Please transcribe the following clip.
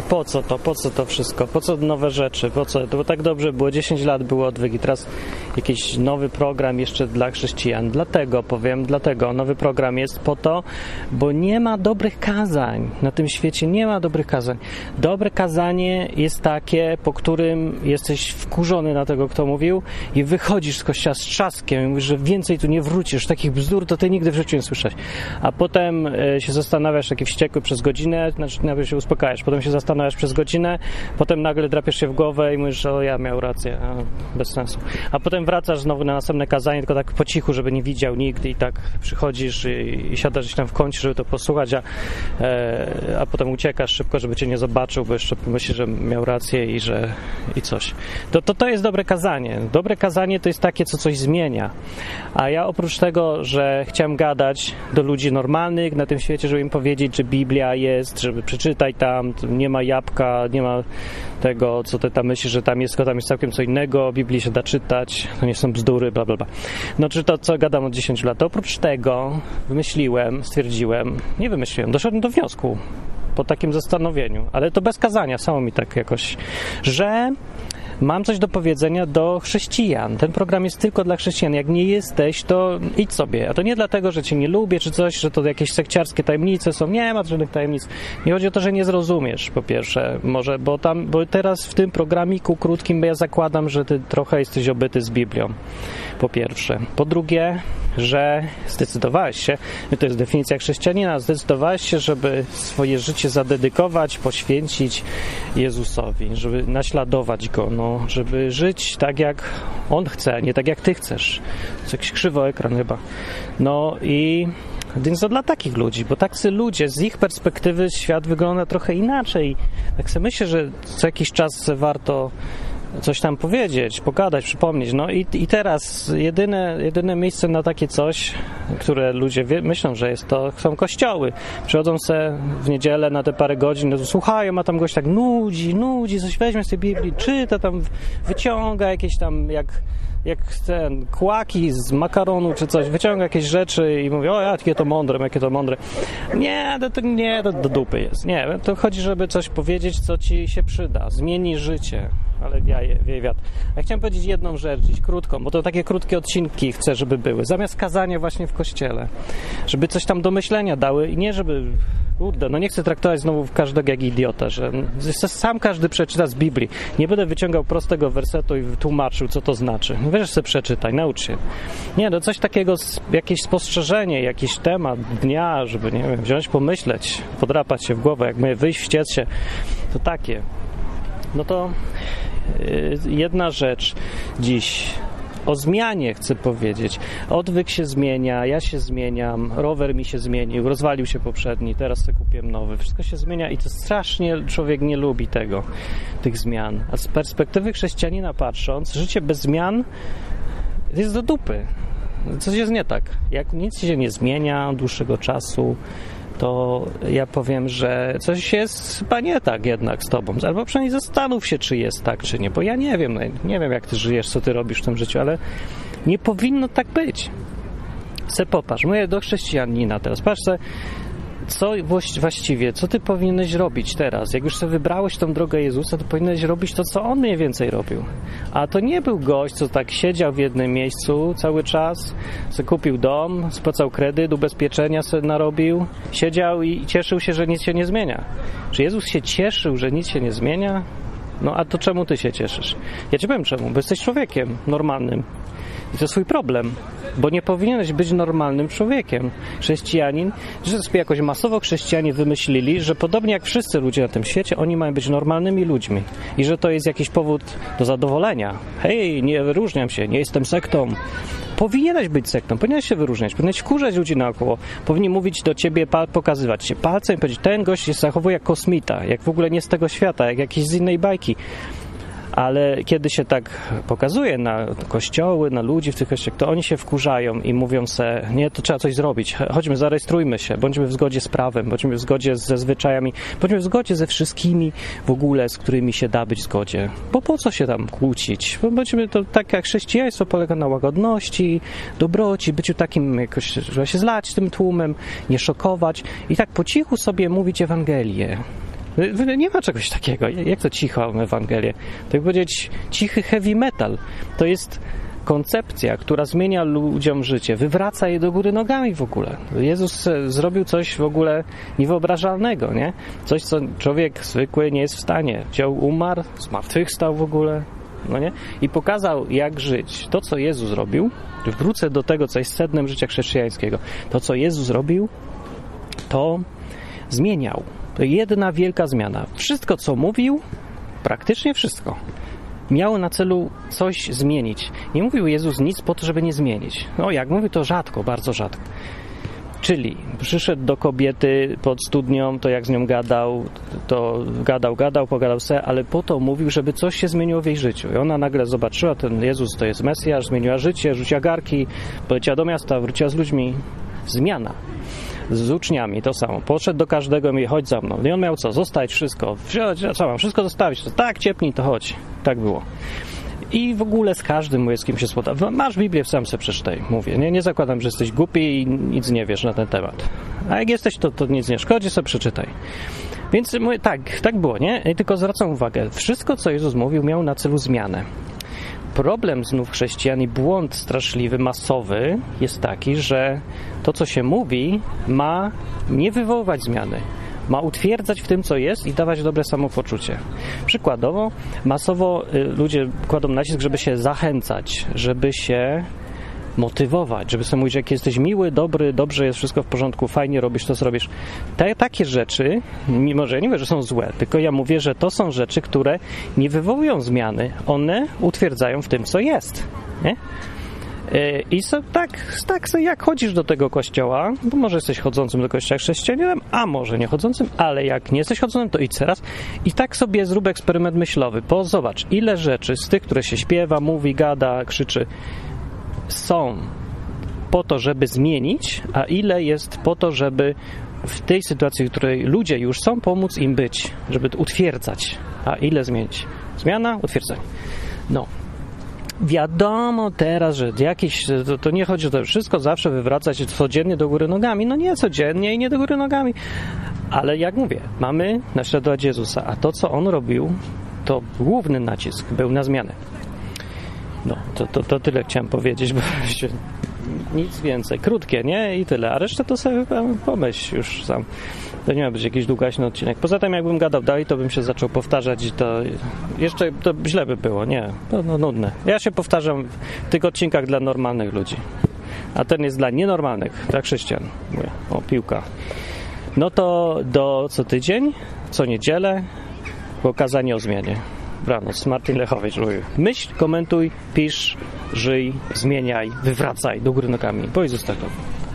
I po co to wszystko, po co nowe rzeczy, po co, to bo tak dobrze było, 10 lat był odwyk i teraz jakiś nowy program jeszcze dla chrześcijan, dlatego nowy program jest po to, bo nie ma dobrych kazań, na tym świecie nie ma dobrych kazań. Dobre kazanie jest takie, po którym jesteś wkurzony na tego, kto mówił i wychodzisz z kościoła z trzaskiem i mówisz, że więcej tu nie wrócisz, takich bzdur to ty nigdy w życiu nie słyszałeś. A potem się zastanawiasz, taki wściekły przez godzinę, znaczy nawet się uspokajasz, potem się zastanawiasz przez godzinę, potem nagle drapiesz się w głowę i mówisz, o ja miał rację, bez sensu. A potem wracasz znowu na następne kazanie, tylko tak po cichu, żeby nie widział nikt i tak przychodzisz i siadasz gdzieś tam w kącie, żeby to posłuchać, a potem uciekasz szybko, żeby cię nie zobaczył, bo jeszcze myślisz, że miał rację i że i coś. To jest dobre kazanie. Dobre kazanie to jest takie, co coś zmienia. A ja oprócz tego, że chciałem gadać do ludzi normalnych na tym świecie, żeby im powiedzieć, że Biblia jest, żeby przeczytaj tam, nie ma jabłka, nie ma tego, co ty tam myślisz, że tam jest, tylko tam jest całkiem co innego, Biblii się da czytać, to nie są bzdury, bla, bla, bla. No czy to, co gadam od 10 lat, to oprócz tego doszedłem do wniosku po takim zastanowieniu, ale to bez kazania, samo mi tak jakoś, że mam coś do powiedzenia do chrześcijan. Ten program jest tylko dla chrześcijan. Jak nie jesteś, to idź sobie. A to nie dlatego, że cię nie lubię, czy coś, że to jakieś sekciarskie tajemnice są. Nie ma żadnych tajemnic. Nie chodzi o to, że nie zrozumiesz, po pierwsze. Może, bo teraz w tym programiku krótkim ja zakładam, że ty trochę jesteś obyty z Biblią. Po pierwsze. Po drugie, że zdecydowałeś się, to jest definicja chrześcijanina, zdecydowałeś się, żeby swoje życie zadedykować, poświęcić Jezusowi, żeby naśladować Go, żeby żyć tak, jak On chce, nie tak, jak Ty chcesz. To jest jakiś krzywo ekran chyba. Więc to dla takich ludzi, bo tacy ludzie, z ich perspektywy świat wygląda trochę inaczej. Tak sobie myślę, że co jakiś czas warto coś tam powiedzieć, pogadać, przypomnieć. I teraz jedyne miejsce na takie coś, które ludzie myślą, że jest, to są kościoły. Przychodzą se w niedzielę na te parę godzin, słuchają, a tam goś tak nudzi, coś weźmie z tej Biblii, czyta tam, wyciąga jakieś tam, jak ten kłaki z makaronu czy coś, wyciąga jakieś rzeczy i mówi, jakie to mądre. Nie, to do dupy jest. Nie, to chodzi, żeby coś powiedzieć, co ci się przyda, zmieni życie. Ale wieje wiatr. Ja chciałem powiedzieć jedną rzecz dziś, krótką, bo to takie krótkie odcinki chcę, żeby były. Zamiast kazania właśnie w kościele. Żeby coś tam do myślenia dały i nie żeby... Kurde, nie chcę traktować znowu każdego jak idiota, że sam każdy przeczyta z Biblii. Nie będę wyciągał prostego wersetu i tłumaczył, co to znaczy. Wiesz, sobie przeczytaj, naucz się. Nie, coś takiego, jakieś spostrzeżenie, jakiś temat dnia, żeby, nie wiem, wziąć, pomyśleć, podrapać się w głowę, jak my wyjść, wściec się. To takie. To jedna rzecz dziś. O zmianie chcę powiedzieć. Odwyk się zmienia, ja się zmieniam, rower mi się zmienił, rozwalił się poprzedni, teraz sobie kupiłem nowy. Wszystko się zmienia i to strasznie człowiek nie lubi tych zmian. A z perspektywy chrześcijanina patrząc, życie bez zmian jest do dupy. Coś jest nie tak. Jak nic się nie zmienia od dłuższego czasu, to ja powiem, że coś jest chyba nie tak jednak z tobą. Albo przynajmniej zastanów się, czy jest tak, czy nie. Bo ja nie wiem, jak ty żyjesz, co ty robisz w tym życiu, ale nie powinno tak być. Se popatrz, mówię do chrześcijanina teraz. Patrz se, co właściwie, co ty powinieneś robić teraz? Jak już sobie wybrałeś tą drogę Jezusa, to powinieneś robić to, co On mniej więcej robił. A to nie był gość, co tak siedział w jednym miejscu cały czas, sobie kupił dom, spłacał kredyt, ubezpieczenia sobie narobił, siedział i cieszył się, że nic się nie zmienia. Czy Jezus się cieszył, że nic się nie zmienia? A to czemu ty się cieszysz? Ja ci powiem czemu, bo jesteś człowiekiem normalnym. I to swój problem, bo nie powinieneś być normalnym człowiekiem. Chrześcijanin, że sobie jakoś masowo chrześcijanie wymyślili, że podobnie jak wszyscy ludzie na tym świecie, oni mają być normalnymi ludźmi. I że to jest jakiś powód do zadowolenia. Hej, nie wyróżniam się, nie jestem sektą. Powinieneś być sektą, powinieneś się wyróżniać, powinieneś wkurzać ludzi naokoło, powinien mówić do ciebie, pokazywać się palcem i powiedzieć, ten gość się zachowuje jak kosmita, jak w ogóle nie z tego świata, jak jakiś z innej bajki. Ale kiedy się tak pokazuje na kościoły, na ludzi w tych kościołach, to oni się wkurzają i mówią se, nie, to trzeba coś zrobić, chodźmy, zarejestrujmy się, bądźmy w zgodzie z prawem, bądźmy w zgodzie ze zwyczajami, bądźmy w zgodzie ze wszystkimi w ogóle, z którymi się da być w zgodzie. Bo po co się tam kłócić? Bo bądźmy to tak, jak chrześcijaństwo polega na łagodności, dobroci, byciu takim jakoś, żeby się zlać z tym tłumem, nie szokować i tak po cichu sobie mówić Ewangelię. Nie ma czegoś takiego. Jak to cicha Ewangelia? To by powiedzieć cichy heavy metal. To jest koncepcja, która zmienia ludziom życie, wywraca je do góry nogami w ogóle. Jezus zrobił coś w ogóle niewyobrażalnego, nie? Coś, co człowiek zwykły nie jest w stanie. Wziął, umarł, zmartwychwstał w ogóle, no nie? I pokazał, jak żyć. To, co Jezus zrobił, wrócę do tego, co jest sednem życia chrześcijańskiego. To, co Jezus zrobił, to zmieniał. To jedna wielka zmiana. Wszystko, co mówił, praktycznie wszystko, miał na celu coś zmienić. Nie mówił Jezus nic po to, żeby nie zmienić. No jak mówił, to rzadko, bardzo rzadko. Czyli przyszedł do kobiety pod studnią, to jak z nią gadał, to gadał, pogadał se, ale po to mówił, żeby coś się zmieniło w jej życiu. I ona nagle zobaczyła, ten Jezus to jest Mesjasz, zmieniła życie, rzuciła garki, poleciała do miasta, wróciła z ludźmi. Zmiana. Z uczniami to samo. Poszedł do każdego i mówi, chodź za mną. I on miał co? Zostawić wszystko. Trzeba mam wszystko zostawić. Tak, ciepnij, to chodź. Tak było. I w ogóle z każdym mówię, z kim się spotka. Masz Biblię, sam sobie przeczytaj. Mówię, nie zakładam, że jesteś głupi i nic nie wiesz na ten temat. A jak jesteś, to nic nie szkodzi, sobie przeczytaj. Więc mówię, tak było, nie? I tylko zwracam uwagę. Wszystko, co Jezus mówił, miał na celu zmianę. Problem znów chrześcijan i błąd straszliwy, masowy jest taki, że to, co się mówi, ma nie wywoływać zmiany. Ma utwierdzać w tym, co jest i dawać dobre samopoczucie. Przykładowo, masowo ludzie kładą nacisk, żeby się zachęcać, żeby się motywować, żeby sobie mówić, jak jesteś miły, dobry, dobrze jest, wszystko w porządku, fajnie robisz, to zrobisz. Takie rzeczy, mimo że ja nie mówię, że są złe, tylko ja mówię, że to są rzeczy, które nie wywołują zmiany. One utwierdzają w tym, co jest. Nie? I tak jak chodzisz do tego kościoła, bo może jesteś chodzącym do kościoła chrześcijaninem, a może nie chodzącym, ale jak nie jesteś chodzącym, to idź teraz. I tak sobie zrób eksperyment myślowy, bo zobacz, ile rzeczy z tych, które się śpiewa, mówi, gada, krzyczy, są po to, żeby zmienić, a ile jest po to, żeby w tej sytuacji, w której ludzie już są, pomóc im być, żeby utwierdzać, a ile zmienić. Zmiana, utwierdzenie. No. Wiadomo teraz, że jakieś, to nie chodzi o to, wszystko zawsze wywracać codziennie do góry nogami. No nie codziennie i nie do góry nogami. Ale jak mówię, mamy naśladować Jezusa, a to, co On robił, to główny nacisk był na zmianę. No, to tyle chciałem powiedzieć, bo się nic więcej. Krótkie, nie? I tyle. A resztę to sobie pomyśl już sam. To nie ma być jakiś długaśny odcinek. Poza tym, jakbym gadał dalej, to bym się zaczął powtarzać i to jeszcze to źle by było, nie? No, nudne. Ja się powtarzam w tych odcinkach dla normalnych ludzi. A ten jest dla nienormalnych, dla chrześcijan. O, piłka. No to do co tydzień, co niedzielę, pokazanie o zmianie. Dobranoc, Martin Lechowicz. Myśl, komentuj, pisz, żyj, zmieniaj, wywracaj do góry nogami, bo Jezus tak robi.